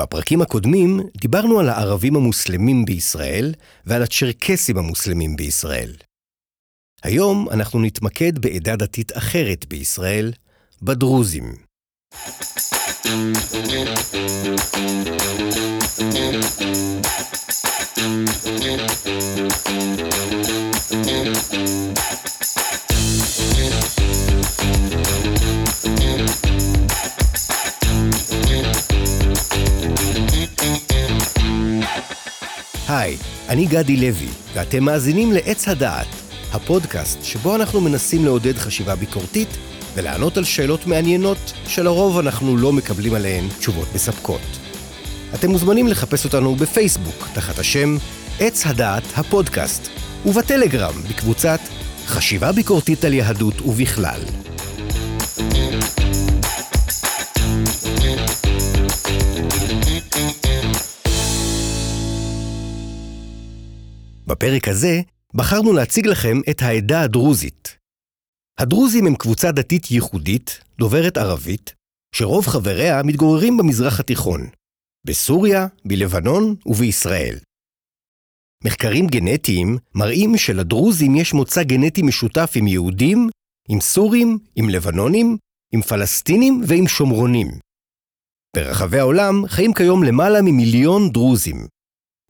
בפרקים הקודמים דיברנו על הערבים המוסלמים בישראל ועל הצ'רקסים המוסלמים בישראל. היום אנחנו נתמקד בעדה דתית אחרת בישראל, בדרוזים. היי, אני גדי לוי, ואתם מאזינים לעץ הדעת, הפודקאסט שבו אנחנו מנסים לעודד חשיבה ביקורתית ולענות על שאלות מעניינות שלרוב אנחנו לא מקבלים עליהן תשובות מספקות. אתם מוזמנים לחפש אותנו בפייסבוק תחת השם עץ הדעת הפודקאסט, ובטלגרם בקבוצת חשיבה ביקורתית על יהדות ובכלל. בפרק הזה בחרנו להציג לכם את העדה הדרוזית. הדרוזים הם קבוצה דתית ייחודית, דוברת ערבית, שרוב חבריה מתגוררים במזרח התיכון, בסוריה, בלבנון ובישראל. מחקרים גנטיים מראים שלדרוזים יש מוצא גנטי משותף עם יהודים, עם סורים, עם לבנונים, עם פלסטינים ועם שומרונים. ברחבי העולם חיים כיום למעלה ממיליון דרוזים.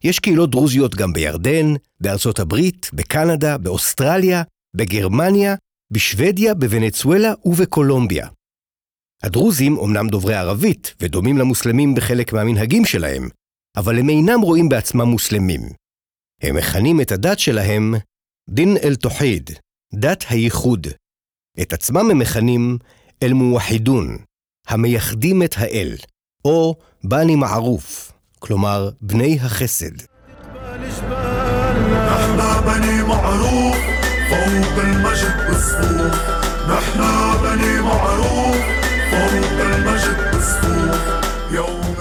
יש קהילות דרוזיות גם בירדן, בארצות הברית, בקנדה, באוסטרליה, בגרמניה, בשוודיה, בוונצואלה ובקולומביה. הדרוזים אומנם דוברי ערבית ודומים למוסלמים בחלק מהמנהגים שלהם, אבל הם אינם רואים בעצמם מוסלמים. הם מכנים את הדת שלהם דין אל-תוחיד, דת הייחוד. את עצמם הם מכנים אל-מוואחידון, המייחדים את האל, או בני מערוף. כלומר, בני החסד.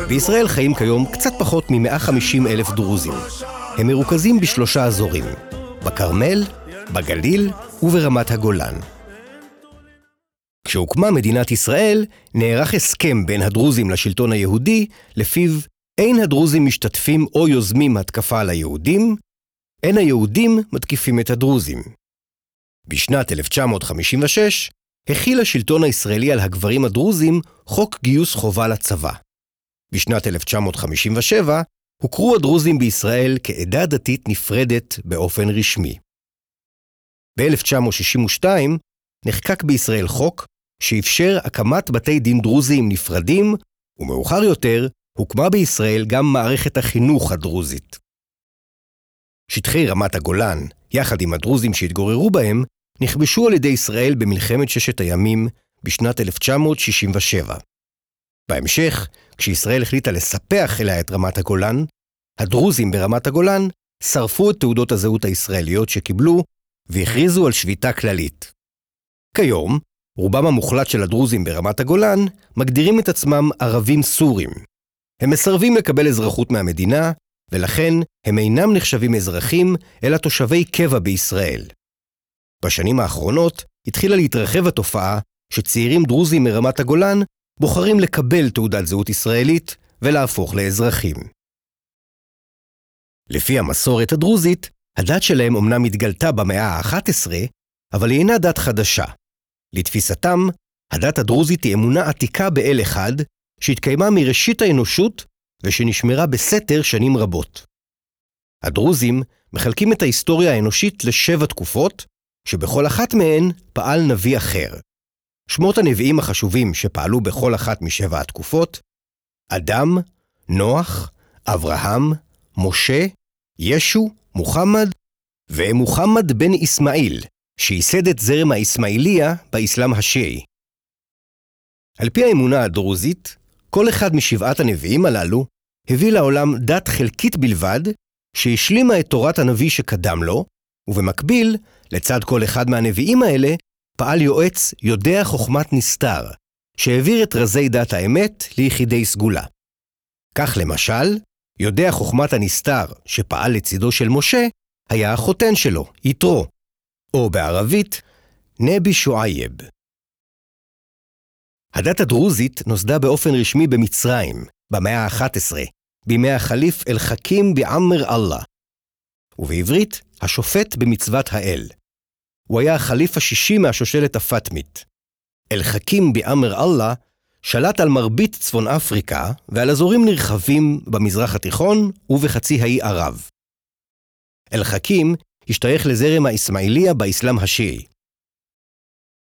בישראל חיים כיום קצת פחות מ-150,000 דרוזים. הם מרוכזים בשלושה אזורים, בקרמל, בגליל וברמת הגולן. כשהוקמה מדינת ישראל, נערך הסכם בין הדרוזים לשלטון היהודי, לפיו אין הדרוזים משתתפים או יוזמים התקפה על היהודים, אין היהודים מתקיפים את הדרוזים. בשנת 1956 החיל השלטון הישראלי על הגברים הדרוזים חוק גיוס חובה לצבא. בשנת 1957 הוכרו הדרוזים בישראל כעדה דתית נפרדת באופן רשמי. ב-1962 נחקק בישראל חוק שאפשר הקמת בתי דין דרוזיים נפרדים, ומאוחר יותר הוקמה בישראל גם מערכת החינוך הדרוזית. שטחי רמת הגולן, יחד עם הדרוזים שהתגוררו בהם, נכבשו על ידי ישראל במלחמת ששת הימים בשנת 1967. בהמשך, כשישראל החליטה לספח אליה את רמת הגולן, הדרוזים ברמת הגולן שרפו את תעודות הזהות הישראליות שקיבלו והכריזו על שביתה כללית. כיום, רובם המוחלט של הדרוזים ברמת הגולן מגדירים את עצמם ערבים סורים. הם מסרבים לקבל אזרחות מהמדינה, ולכן הם אינם נחשבים אזרחים, אלא תושבי קבע בישראל. בשנים האחרונות התחילה להתרחב התופעה שצעירים דרוזים מרמת הגולן בוחרים לקבל תעודת זהות ישראלית ולהפוך לאזרחים. לפי המסורת הדרוזית, הדת שלהם אומנם התגלתה במאה ה-11, אבל היא אינה דת חדשה. לתפיסתם, הדת הדרוזית היא אמונה עתיקה באל אחד, שהתקיימה מראשית האנושות ושנשמרה בסתר שנים רבות. הדרוזים מחלקים את ההיסטוריה האנושית לשבע תקופות, שבכל אחת מהן פעל נביא אחר. שמות הנביאים החשובים שפעלו בכל אחת משבע התקופות, אדם, נוח, אברהם, משה, ישו, מוחמד, ומוחמד בן ישמעיל, שייסד את זרם האיסמעיליה באסלאם השיעי. על פי האמונה הדרוזית, כל אחד משבעת הנביאים הללו הביא לעולם דת חלקית בלבד, שהשלימה את תורת הנביא שקדם לו, ובמקביל, לצד כל אחד מהנביאים האלה, פעל יועץ יודע חוכמת נסתר, שהעביר את רזי דת האמת ליחידי סגולה. כך למשל, יודע חוכמת הנסתר שפעל לצידו של משה, היה החותן שלו, יתרו, או בערבית, נבי שועייב. הדת הדרוזית נוסדה באופן רשמי במצרים, במאה ה-11, בימי החליף אל חכים ב-אמר-אללה, ובעברית, השופט במצוות האל. הוא היה החליף השישי מהשושלת הפתמית. אל חכים ב-אמר-אללה שלט על מרבית צפון אפריקה ועל אזורים נרחבים במזרח התיכון ובחצי האי ערב. אל חכים השתייך לזרם האסמאעיליה באסלאם השיעי.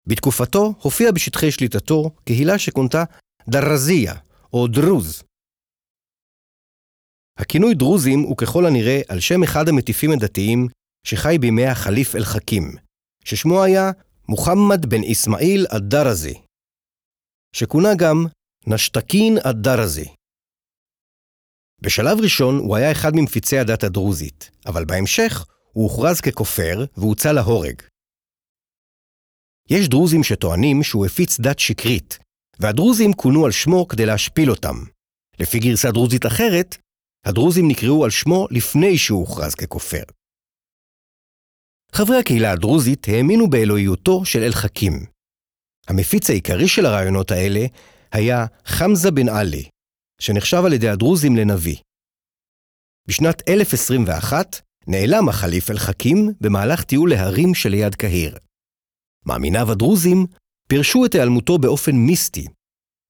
בתקופתו הופיע בשטחי שליטתו קהילה שכונתה דרזיה או דרוז. הכינוי דרוזים הוא ככל הנראה על שם אחד המטיפים הדתיים שחי בימי החליף אל חכים, ששמו היה מוחמד בן ישמעיל הדרזי, שכונה גם נשתקין הדרזי. בשלב ראשון הוא היה אחד ממפיצי הדת הדרוזית, אבל בהמשך הוא הוכרז ככופר והוצא להורג. יש דרוזים שטוענים שהוא הפיץ דת שקרית, והדרוזים כונו על שמו כדי להשפיל אותם. לפי גרסה דרוזית אחרת, הדרוזים נקראו על שמו לפני שהוא הוכרז ככופר. חברי הקהילה הדרוזית האמינו באלוהיותו של אל חכים. המפיץ העיקרי של הרעיונות האלה היה חמזה בן אלי, שנחשב על ידי הדרוזים לנביא. בשנת 1021 נעלם החליף אל חכים במהלך טיול להרים שליד קהיר. מאמיניו הדרוזים פרשו את העלמותו באופן מיסטי.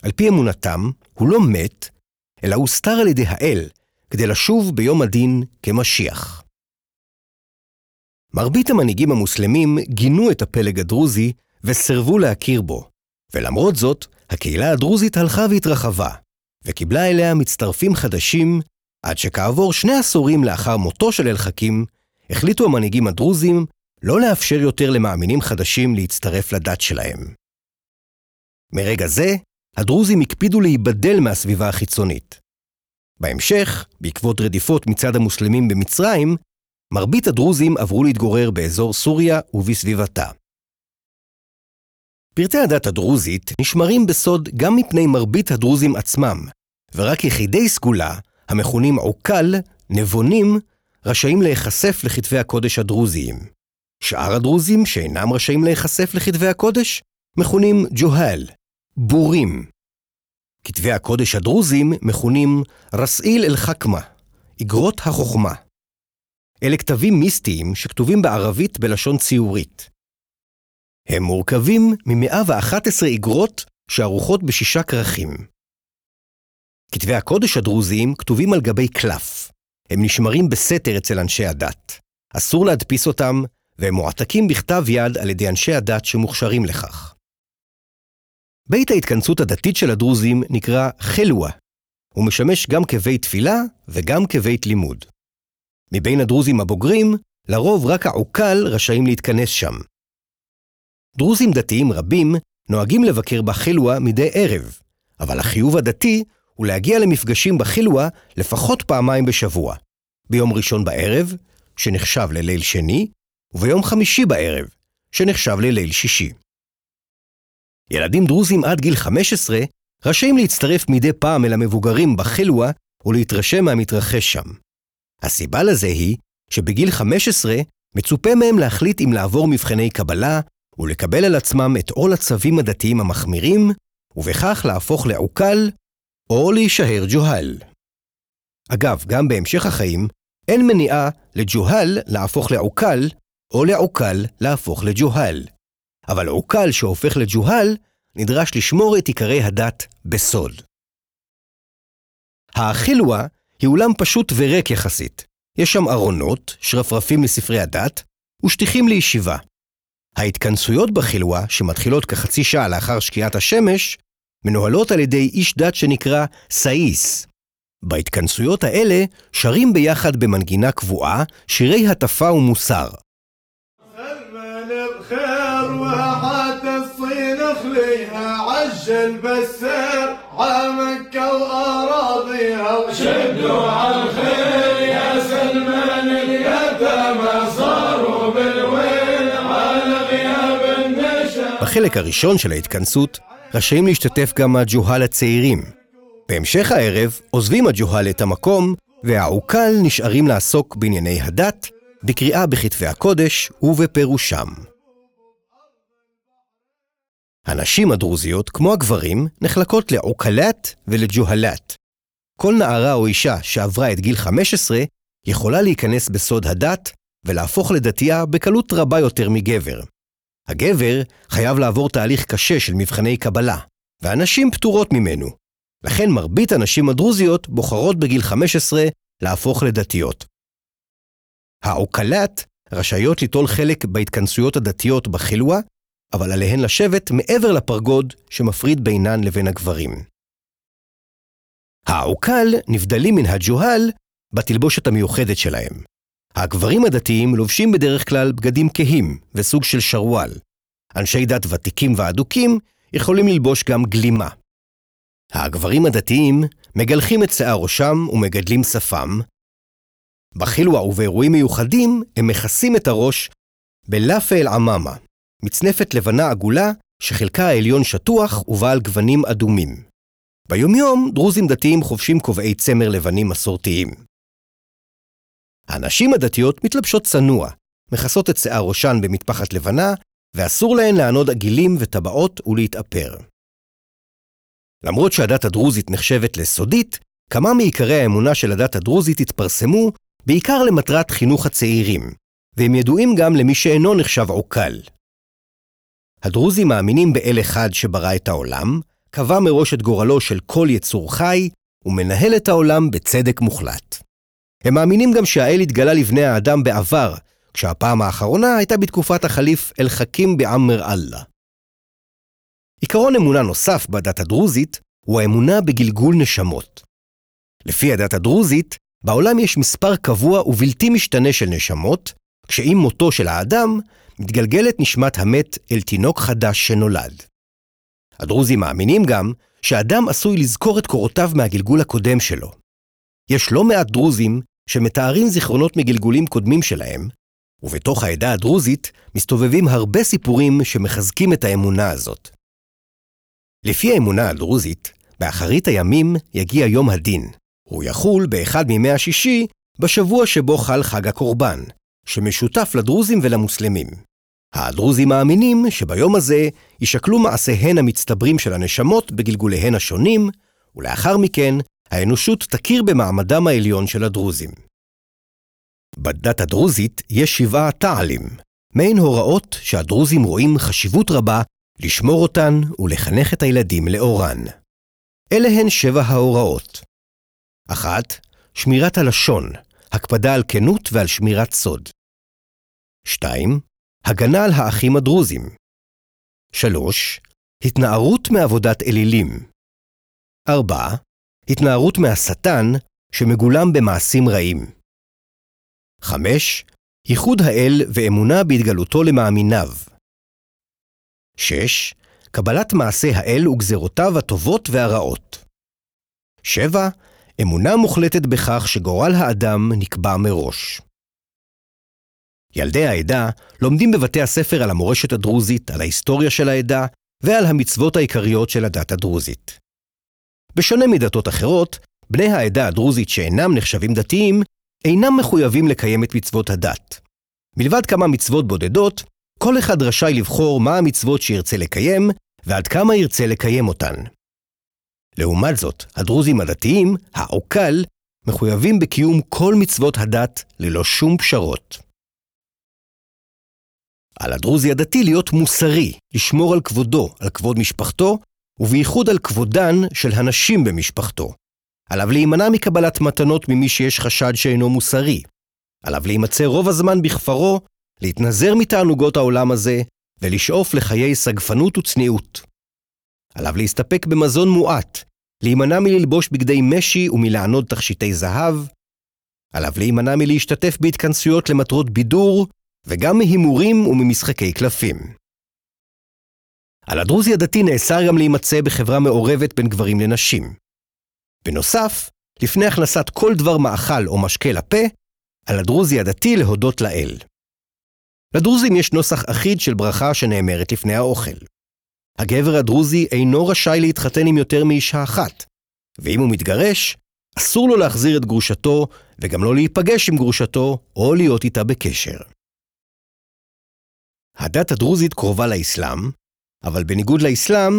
על פי אמונתם, הוא לא מת, אלא הוסתר על ידי האל, כדי לשוב ביום הדין כמשיח. מרבית המנהיגים המוסלמים גינו את הפלג הדרוזי וסרבו להכיר בו, ולמרות זאת, הקהילה הדרוזית הלכה והתרחבה, וקיבלה אליה מצטרפים חדשים, עד שכעבור 2 עשורים לאחר מותו של אל חכים, החליטו המנהיגים הדרוזים לא לאפשר יותר למאמינים חדשים להצטרף לדת שלהם. מרגע זה, הדרוזים הקפידו להיבדל מהסביבה החיצונית. בהמשך, בעקבות רדיפות מצד המוסלמים במצרים, מרבית הדרוזים עברו להתגורר באזור סוריה ובסביבתה. פרטי הדת הדרוזית נשמרים בסוד גם מפני מרבית הדרוזים עצמם, ורק יחידי סגולה, המכונים עוקל, נבונים, רשאים להיחשף לכתבי הקודש הדרוזיים. שאר הדרוזים שאינם רשאים להיחשף לכתבי הקודש, מכונים ג'והל, בורים. כתבי הקודש הדרוזים מכונים רסאיל אל-חכמה, אגרות החוכמה. אלה כתבים מיסטיים שכתובים בערבית בלשון ציורית. הם מורכבים מ-111 אגרות שערוכות ב6 כרכים. כתבי הקודש הדרוזיים כתובים על גבי קלף. הם נשמרים בסתר אצל אנשי הדת. אסור להדפיס אותם, והם מועתקים בכתב יד על ידי אנשי הדת שמוכשרים לכך. בית ההתכנסות הדתית של הדרוזים נקרא חלווה, ומשמש גם כבית תפילה וגם כבית לימוד. מבין הדרוזים הבוגרים, לרוב רק העוקל רשאים להתכנס שם. דרוזים דתיים רבים נוהגים לבקר בחלווה מדי ערב, אבל החיוב הדתי הוא להגיע למפגשים בחלווה לפחות פעמיים בשבוע, ביום ראשון בערב, שנחשב לליל שני, וביום חמישי בערב, שנחשב לליל שישי. ילדים דרוזים עד גיל 15 רשאים להצטרף מדי פעם אל המבוגרים בחלווה ולהתרשם מהמתרחש שם. הסיבה לזה היא שבגיל 15 מצופה מהם להחליט אם לעבור מבחני קבלה ולקבל על עצמם את עול הצווים הדתיים המחמירים, ובכך להפוך לעוקל או להישאר ג'והל. אגב, גם בהמשך החיים אין מניעה לג'והל להפוך לעוקל או לעוקל להפוך לג'והל. אבל עוקל שהופך לג'והל נדרש לשמור את עיקרי הדת בסוד. החילווה היא אולם פשוט ורק יחסית. יש שם ארונות, שרפרפים לספרי הדת ושטיחים לישיבה. ההתכנסויות בחילווה, שמתחילות כ0.5 שעה לאחר שקיעת השמש, מנוהלות על ידי איש דת שנקרא סאיס. בהתכנסויות האלה שרים ביחד במנגינה קבועה שירי הטפה ומוסר. البسر عامك وأراضيها شدوا على الخير يا سلمان اليتامى صاروا بالويل على غياب النشا. בחלק הראשון של ההתכנסות רשאים להשתתף גם הג'והל הצעירים. בהמשך הערב עוזבים הג'והל את המקום והעוקל נשארים לעסוק בענייני הדת, בקריאה בכתבי הקודש ובפירושם. הנשים הדרוזיות, כמו הגברים, נחלקות לעוקלת ולג'והלת. כל נערה או אישה שעברה את גיל 15 יכולה להיכנס בסוד הדת ולהפוך לדתייה בקלות רבה יותר מגבר. הגבר חייב לעבור תהליך קשה של מבחני קבלה, והנשים פטורות ממנו. לכן מרבית הנשים הדרוזיות בוחרות בגיל 15 להפוך לדתיות. העוקלת רשאיות ליטול חלק בהתכנסויות הדתיות בחילואה, אבל עליהן לשבת מעבר לפרגוד שמפריד בינן לבין הגברים. העוקל נבדלים מן הג'והל בתלבושת המיוחדת שלהם. הגברים הדתיים לובשים בדרך כלל בגדים כהים וסוג של שרוואל. אנשי דת ותיקים ועדוקים יכולים ללבוש גם גלימה. הגברים הדתיים מגלחים את שיער ראשם ומגדלים שפם. בחילואה ובאירועים מיוחדים הם מכסים את הראש בלאפה אל עממה, מצנפת לבנה עגולה שחלקה העליון שטוח ובעל גוונים אדומים. ביומיום דרוזים דתיים חובשים כובעי צמר לבנים מסורתיים. הנשים הדתיות מתלבשות צנוע, מכסות את שיער ראשן במטפחת לבנה, ואסור להן לענוד עגילים וטבעות ולהתאפר. למרות שהדת הדרוזית נחשבת לסודית, כמה מעיקרי האמונה של הדת הדרוזית התפרסמו בעיקר למטרת חינוך הצעירים, והם ידועים גם למי שאינו נחשב עוקל. הדרוזים מאמינים באל אחד שברא את העולם, קבע מראש את גורלו של כל יצור חי, ומנהל את העולם בצדק מוחלט. הם מאמינים גם שהאל התגלה לבני האדם בעבר, כשהפעם האחרונה הייתה בתקופת החליף אל חכים ב-אמר-אללה. עיקרון אמונה נוסף בדת הדרוזית הוא האמונה בגלגול נשמות. לפי הדת הדרוזית, בעולם יש מספר קבוע ובלתי משתנה של נשמות, כשעם מותו של האדם מתגלגלת נשמת המת אל תינוק חדש שנולד. הדרוזים מאמינים גם שהאדם עשוי לזכור את קורותיו מהגלגול הקודם שלו. יש לא מעט דרוזים שמתארים זיכרונות מגלגולים קודמים שלהם, ובתוך העדה הדרוזית מסתובבים הרבה סיפורים שמחזקים את האמונה הזאת. לפי האמונה הדרוזית, באחרית הימים יגיע יום הדין. הוא יחול באחד מימי השישי בשבוע שבו חל חג הקורבן, שמשותף לדרוזים ולמוסלמים. הדרוזים מאמינים שביום הזה ישקלו מעשיהן המצטברים של הנשמות בגלגוליהן השונים, ולאחר מכן האנושות תכיר במעמדם העליון של הדרוזים. בדת הדרוזית יש 7 תעלים, מעין הוראות שהדרוזים רואים חשיבות רבה לשמור אותן ולחנך את הילדים לאורן. אלה הן 7 ההוראות. 1. שמירת הלשון, הקפדה על כנות ועל שמירת סוד. 2. הגנה על האחים הדרוזים. 3. התנערות מעבודת אלילים. 4. התנערות מהשטן שמגולם במעשים רעים. 5. ייחוד האל ואמונה בהתגלותו למאמיניו. 6. קבלת מעשה האל וגזרותיו הטובות והרעות. 7. אמונה מוחלטת בכך שגורל האדם נקבע מראש. ילדי העדה לומדים בבתי הספר על המורשת הדרוזית, על ההיסטוריה של העדה ועל המצוות העיקריות של הדת הדרוזית. בשונה מדתות אחרות, בני העדה הדרוזית שאינם נחשבים דתיים, אינם מחויבים לקיים את מצוות הדת. מלבד כמה מצוות בודדות, כל אחד רשאי לבחור מה המצוות שירצה לקיים ועד כמה ירצה לקיים אותן. לעומת זאת, הדרוזים הדתיים, העוקל, מחויבים בקיום כל מצוות הדת ללא שום פשרות. על הדרוזי הדתי להיות מוסרי, לשמור על כבודו, על כבוד משפחתו, ובייחוד על כבודן של הנשים במשפחתו. עליו להימנע מקבלת מתנות ממי שיש חשד שאינו מוסרי. עליו להימצא רוב הזמן בכפרו, להתנזר מתענוגות העולם הזה, ולשאוף לחיי סגפנות וצניעות. עליו להסתפק במזון מועט, להימנע מללבוש בגדי משי ומלענוד תכשיטי זהב. עליו להימנע מלהשתתף בהתכנסויות למטרות בידור, וגם מהימורים וממשחקי קלפים. על הדרוזי הדתי נאסר גם להימצא בחברה מעורבת בין גברים לנשים. בנוסף, לפני הכנסת כל דבר מאכל או משקה לפה, על הדרוזי הדתי להודות לאל. לדרוזים יש נוסח אחיד של ברכה שנאמרת לפני האוכל. הגבר הדרוזי אינו רשאי להתחתן עם יותר מאישה אחת, ואם הוא מתגרש, אסור לו להחזיר את גרושתו וגם לא להיפגש עם גרושתו או להיות איתה בקשר. הדת הדרוזית קרובה לאסלאם, אבל בניגוד לאסלאם,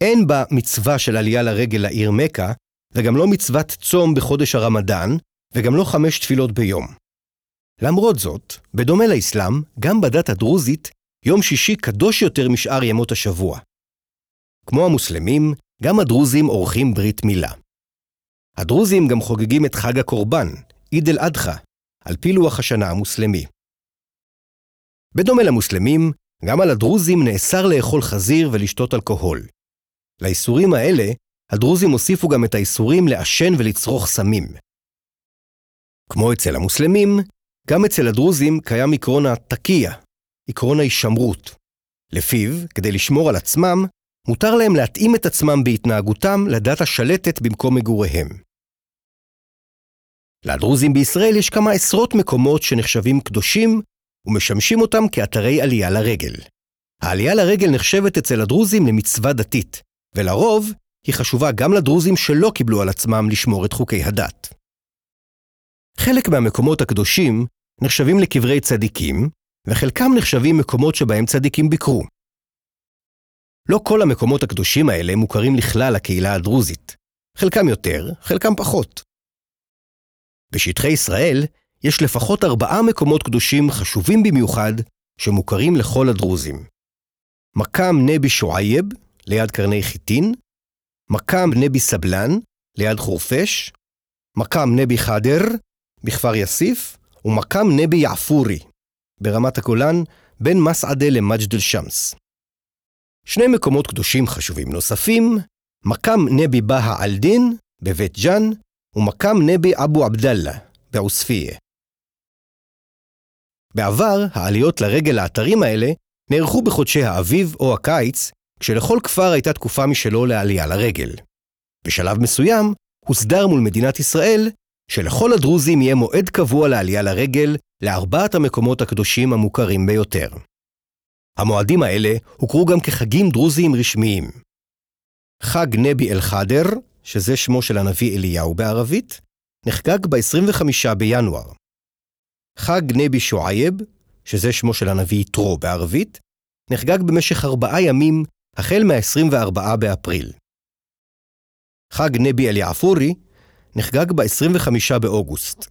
אין בה מצווה של עלייה לרגל לעיר מכה, וגם לא מצוות צום בחודש הרמדאן, וגם לא 5 תפילות ביום. למרות זאת, בדומה לאסלאם, גם בדת הדרוזית, יום שישי קדוש יותר משאר ימות השבוע. כמו המוסלמים, גם הדרוזים עורכים ברית מילה. הדרוזים גם חוגגים את חג הקורבן, עיד אל אדחה, על פי לוח השנה המוסלמי. בדומה למוסלמים, גם על הדרוזים נאסר לאכול חזיר ולשתות אלכוהול. לאיסורים האלה, הדרוזים הוסיפו גם את האיסורים לעשן ולצרוך סמים. כמו אצל המוסלמים, גם אצל הדרוזים קיים עקרון התקיה, עקרון ההישמרות. לפיו, כדי לשמור על עצמם, מותר להם להתאים את עצמם בהתנהגותם לדת השלטת במקום מגוריהם. לדרוזים בישראל יש כמה עשרות מקומות שנחשבים קדושים ומשמשים אותם כאתרי עלייה לרגל. העלייה לרגל נחשבת אצל הדרוזים למצווה דתית, ולרוב היא חשובה גם לדרוזים שלא קיבלו על עצמם לשמור את חוקי הדת. חלק מהמקומות הקדושים נחשבים לקברי צדיקים, וחלקם נחשבים מקומות שבהם צדיקים ביקרו. לא כל המקומות הקדושים האלה מוכרים לכלל הקהילה הדרוזית. חלקם יותר, חלקם פחות. בשטחי ישראל יש לפחות 4 מקומות קדושים חשובים במיוחד שמוכרים לכל הדרוזים. מקם נבי שועייב, ליד קרני חיטין, מקם נבי סבלן, ליד חורפש, מקם נבי חדר, בכפר יסיף, ומקם נבי יעפורי, ברמת הגולן, בין מסעדה למג'דל שמס. 2 מקומות קדושים חשובים נוספים, מקם נבי בהה על-דין, בבית ג'ן, ומקם נבי אבו אבדאללה, בעוספיה. בעבר, העליות לרגל האתרים האלה נערכו בחודשי האביב או הקיץ, כשלכל כפר הייתה תקופה משלו לעלייה לרגל. בשלב מסוים, הוסדר מול מדינת ישראל, שלכל הדרוזים יהיה מועד קבוע לעלייה לרגל ל4 המקומות הקדושים המוכרים ביותר. המועדים האלה הוכרו גם כחגים דרוזיים רשמיים. חג נבי אל חדר, שזה שמו של הנביא אליהו בערבית, נחגג ב-25 בינואר. חג נבי שועייב, שזה שמו של הנביא יתרו בערבית, נחגג במשך 4 ימים, החל מה-24 באפריל. חג נבי אל יעפורי נחגג ב-25 באוגוסט.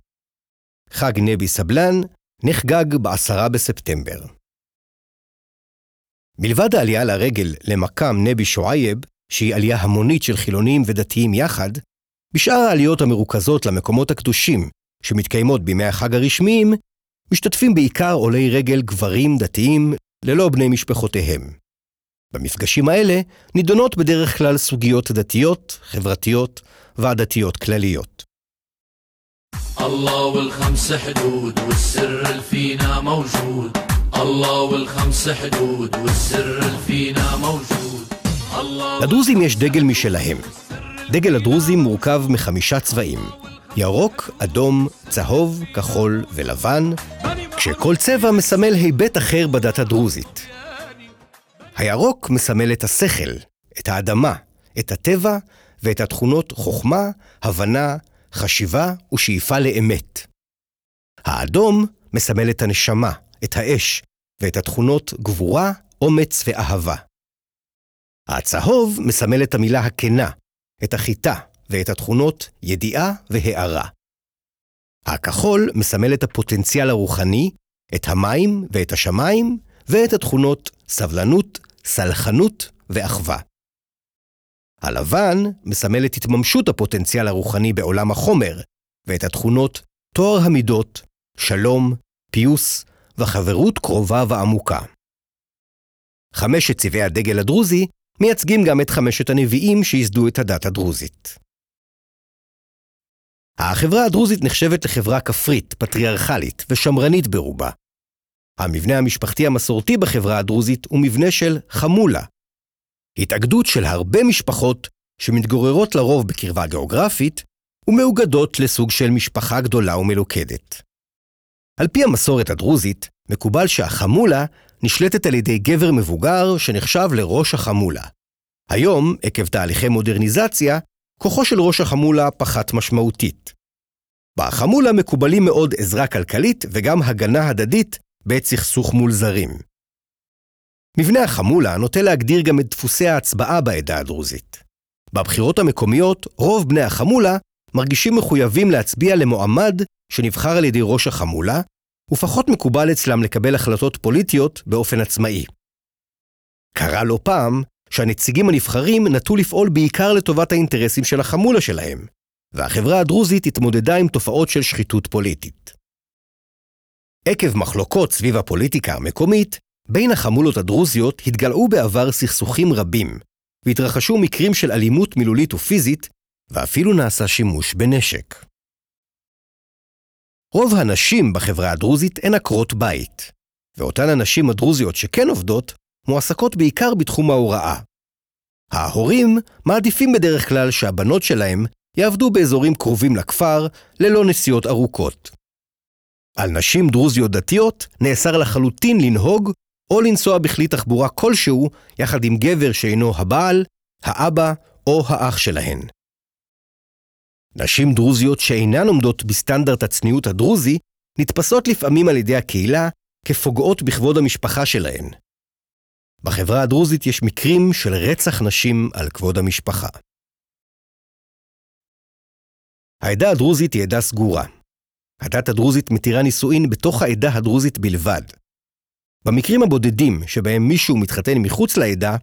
חג נבי סבלן נחגג ב-10 בספטמבר. מלבד העלייה לרגל למקם נבי שועייב, שהיא עלייה המונית של חילונים ודתיים יחד, בשאר העליות המרוכזות למקומות הקדושים שמתקיימות בימי החג הרשמיים, משתתפים בעיקר עולי רגל גברים דתיים ללא בני משפחותיהם. במפגשים האלה נידונות בדרך כלל סוגיות דתיות, חברתיות ועדתיות כלליות. الله والخمس حدود والسر اللي فينا موجود الله والخمس حدود والسر اللي فينا موجود الله. לדרוזים יש דגל משלהם. דגל הדרוזים מורכב מ5 צבעים: ירוק, אדום, צהוב, כחול ולבן, כשכל צבע מסמל היבט אחר בדת הדרוזית. הירוק מסמל את השכל, את האדמה, את הטבע ואת התכונות חוכמה, הבנה, חשיבה ושאיפה לאמת. האדום מסמל את הנשמה, את האש ואת התכונות גבורה, אומץ ואהבה. הצהוב מסמל את המילה הכנה, את החיטה ואת התכונות ידיעה והערה. הכחול מסמל את הפוטנציאל הרוחני, את המים ואת השמיים ואת התכונות סבלנות, סלחנות ואחווה. הלבן מסמל את התממשות הפוטנציאל הרוחני בעולם החומר, ואת התכונות תואר המידות, שלום, פיוס וחברות קרובה ועמוקה. 5 צבעי הדגל הדרוזי מייצגים גם את 5 הנביאים שיסדו את הדת הדרוזית. החברה הדרוזית נחשבת לחברה כפרית, פטריארכלית ושמרנית ברובה. המבנה המשפחתי המסורתי בחברה הדרוזית הוא מבנה של חמולה, התאגדות של הרבה משפחות שמתגוררות לרוב בקרבה גיאוגרפית ומאוגדות לסוג של משפחה גדולה ומלוכדת. על פי המסורת הדרוזית, מקובל שהחמולה נשלטת על ידי גבר מבוגר שנחשב לראש החמולה. היום, עקב תהליכי מודרניזציה, כוחו של ראש החמולה פחת משמעותית. בחמולה מקובלים מאוד עזרה כלכלית וגם הגנה הדדית בעת סכסוך מול זרים. מבנה החמולה נוטה להגדיר גם את דפוסי ההצבעה בעדה הדרוזית. בבחירות המקומיות רוב בני החמולה מרגישים מחויבים להצביע למועמד שנבחר על ידי ראש החמולה, ופחות מקובל אצלם לקבל החלטות פוליטיות באופן עצמאי. קרה לא פעם שהנציגים הנבחרים נטו לפעול בעיקר לטובת האינטרסים של החמולה שלהם, והחברה הדרוזית התמודדה עם תופעות של שחיתות פוליטית. עקב מחלוקות סביב הפוליטיקה המקומית, בין החמולות הדרוזיות התגלעו בעבר סכסוכים רבים, והתרחשו מקרים של אלימות מילולית ופיזית, ואפילו נעשה שימוש בנשק. רוב הנשים בחברה הדרוזית הן עקרות בית, ואותן הנשים הדרוזיות שכן עובדות מועסקות בעיקר בתחום ההוראה. ההורים מעדיפים בדרך כלל שהבנות שלהם יעבדו באזורים קרובים לכפר ללא נסיעות ארוכות. על נשים דרוזיות דתיות נאסר לחלוטין לנהוג או לנסוע בכלי תחבורה כלשהו יחד עם גבר שאינו הבעל, האבא או האח שלהן. נשים דרוזיות שאינן עומדות בסטנדרט הצניעות הדרוזי נתפסות לפעמים על ידי הקהילה כפוגעות בכבוד המשפחה שלהן. בחברה הדרוזית יש מקרים של רצח נשים על כבוד המשפחה. העדה הדרוזית היא עדה סגורה. הדת הדרוזית מתירה נישואין בתוך העדה הדרוזית בלבד. במקרים הבודדים שבהם מישהו מתחתן מחוץ לעדה,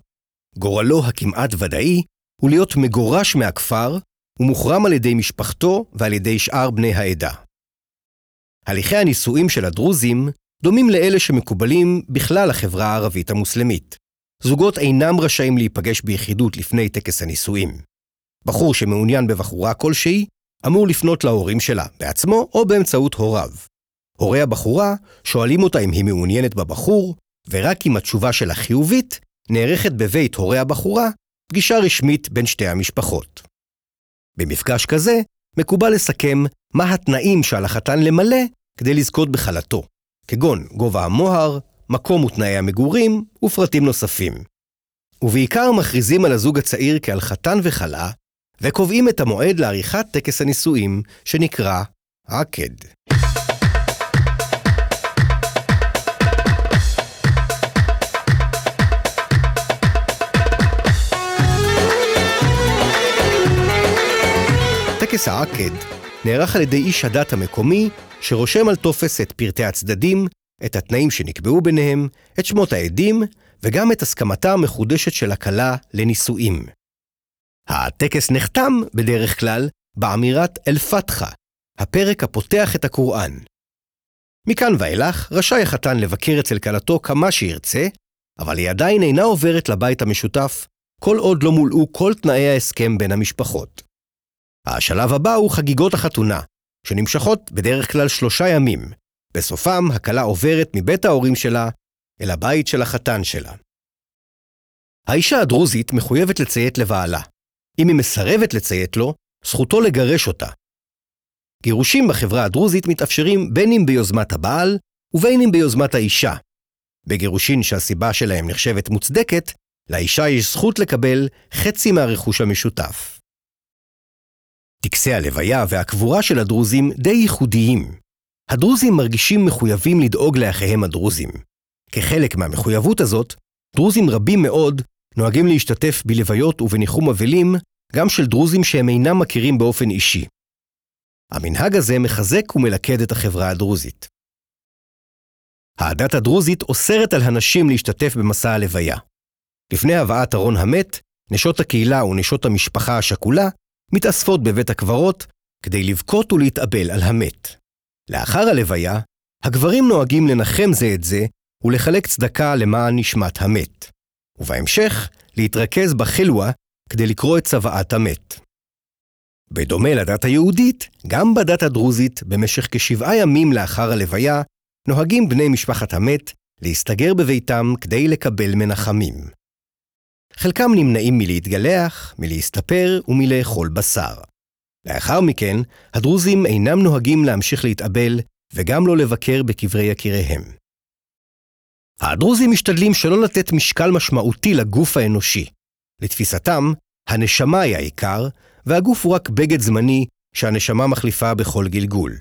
גורלו הכמעט ודאי הוא להיות מגורש מהכפר ומוחרם על ידי משפחתו ועל ידי שאר בני העדה. הליכי הנישואים של הדרוזים דומים לאלה שמקובלים בכלל החברה הערבית המוסלמית. זוגות אינם רשאים להיפגש ביחידות לפני טקס הנישואים. בחור שמעוניין בבחורה כלשהי אמור לפנות להורים שלה בעצמו או באמצעות הוריו. הורי הבחורה שואלים אותה אם היא מעוניינת בבחור, ורק אם התשובה שלה חיובית נערכת בבית הורי הבחורה פגישה רשמית בין שתי המשפחות. במפגש כזה מקובל לסכם מה התנאים שעל החתן למלא כדי לזכות בחלתו, כגון גובה המוהר, מקום ותנאי המגורים ופרטים נוספים. ובעיקר מכריזים על הזוג הצעיר כעל חתן וחלה, וקובעים את המועד לעריכת טקס הנישואים שנקרא עקד. טקס העקד נערך על ידי איש הדת המקומי שרושם על טופס את פרטי הצדדים, את התנאים שנקבעו ביניהם, את שמות העדים וגם את הסכמתה המחודשת של הכלה לנישואים. הטקס נחתם בדרך כלל באמירת אל פתחה, הפרק הפותח את הקוראן. מכאן ואילך רשאי החתן לבקר אצל כלתו כמה שירצה, אבל היא עדיין אינה עוברת לבית המשותף כל עוד לא מולאו כל תנאי ההסכם בין המשפחות. השלב הבא הוא חגיגות החתונה, שנמשכות בדרך כלל 3 ימים. בסופם הכלה עוברת מבית ההורים שלה אל הבית של החתן שלה. האישה הדרוזית מחויבת לציית לבעלה. אם היא מסרבת לציית לו, זכותו לגרש אותה. גירושים בחברה הדרוזית מתאפשרים בין אם ביוזמת הבעל ובין אם ביוזמת האישה. בגירושין שהסיבה שלהם נחשבת מוצדקת, לאישה יש זכות לקבל חצי מהרכוש המשותף. טקסי הלוויה והקבורה של הדרוזים די ייחודיים. הדרוזים מרגישים מחויבים לדאוג לאחיהם הדרוזים. כחלק מהמחויבות הזאת, דרוזים רבים מאוד נוהגים להשתתף בלוויות ובניחום אבלים, גם של דרוזים שהם אינם מכירים באופן אישי. המנהג הזה מחזק ומלכד את החברה הדרוזית. העדת הדרוזית אוסרת על הנשים להשתתף במסע הלוויה. לפני הבאת ארון המת, נשות הקהילה ונשות המשפחה השכולה מתאספות בבית הקברות כדי לבכות ולהתאבל על המת. לאחר הלוויה, הגברים נוהגים לנחם זה את זה ולחלק צדקה למען נשמת המת. ובהמשך, להתרכז בחילואה כדי לקרוא את צוואת המת. בדומה לדת היהודית, גם בדת הדרוזית, במשך כ7 ימים לאחר הלוויה, נוהגים בני משפחת המת להסתגר בביתם כדי לקבל מנחמים. חלקם נמנעים מלהתגלח, מלהסתפר ומלאכול בשר. לאחר מכן, הדרוזים אינם נוהגים להמשיך להתאבל וגם לא לבקר בקברי יקיריהם. הדרוזים משתדלים שלא לתת משקל משמעותי לגוף האנושי. לתפיסתם, הנשמה היא העיקר, והגוף הוא רק בגד זמני שהנשמה מחליפה בכל גלגול.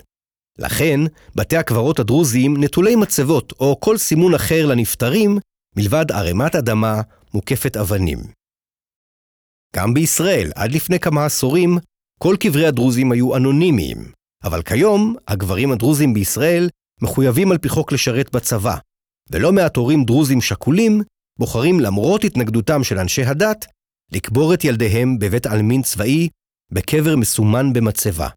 לכן, בתי הקברות הדרוזיים נטולי מצבות או כל סימון אחר לנפטרים, מלבד ערמת אדמה מוקפת אבנים. גם בישראל, עד לפני כמה עשורים, כל קברי הדרוזים היו אנונימיים, אבל כיום הגברים הדרוזים בישראל מחויבים על פי חוק לשרת בצבא, ולא מעט הורים דרוזים שכולים בוחרים למרות התנגדותם של אנשי הדת, לקבור את ילדיהם בבית אלמין צבאי בקבר מסומן במצבה.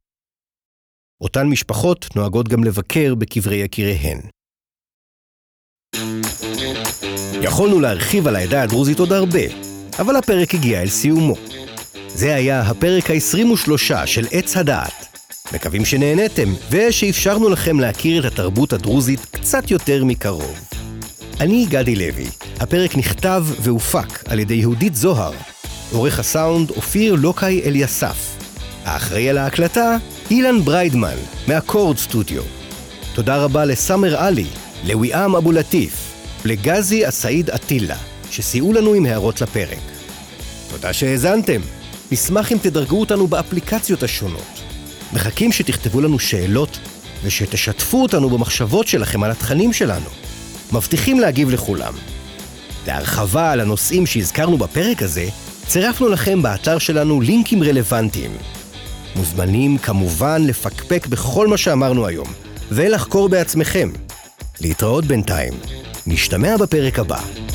אותן משפחות נוהגות גם לבקר בקברי יקיריהן. יכולנו להרחיב על העדה הדרוזית עוד הרבה, אבל הפרק הגיע אל סיומו. זה היה הפרק ה-23 של עץ הדעת. מקווים שנהנתם ושאפשרנו לכם להכיר את התרבות הדרוזית קצת יותר מקרוב. אני גדי לוי. הפרק נכתב והופק על ידי יהודית זוהר. עורך הסאונד אופיר לוקיי אליסף. האחראי על ההקלטה אילן בריידמן מהקורד סטודיו. תודה רבה לסמר עלי, לויאם אבולטיף, בלגזי הסעיד עטילה, שסייעו לנו עם הערות לפרק. תודה שהאזנתם. נשמח אם תדרגו אותנו באפליקציות השונות. מחכים שתכתבו לנו שאלות ושתשתפו אותנו במחשבות שלכם על התכנים שלנו. מבטיחים להגיב לכולם. להרחבה על הנושאים שהזכרנו בפרק הזה, צירפנו לכם באתר שלנו לינקים רלוונטיים. מוזמנים כמובן לפקפק בכל מה שאמרנו היום, ולחקור בעצמכם. להתראות בינתיים. נשתמע בפרק הבא.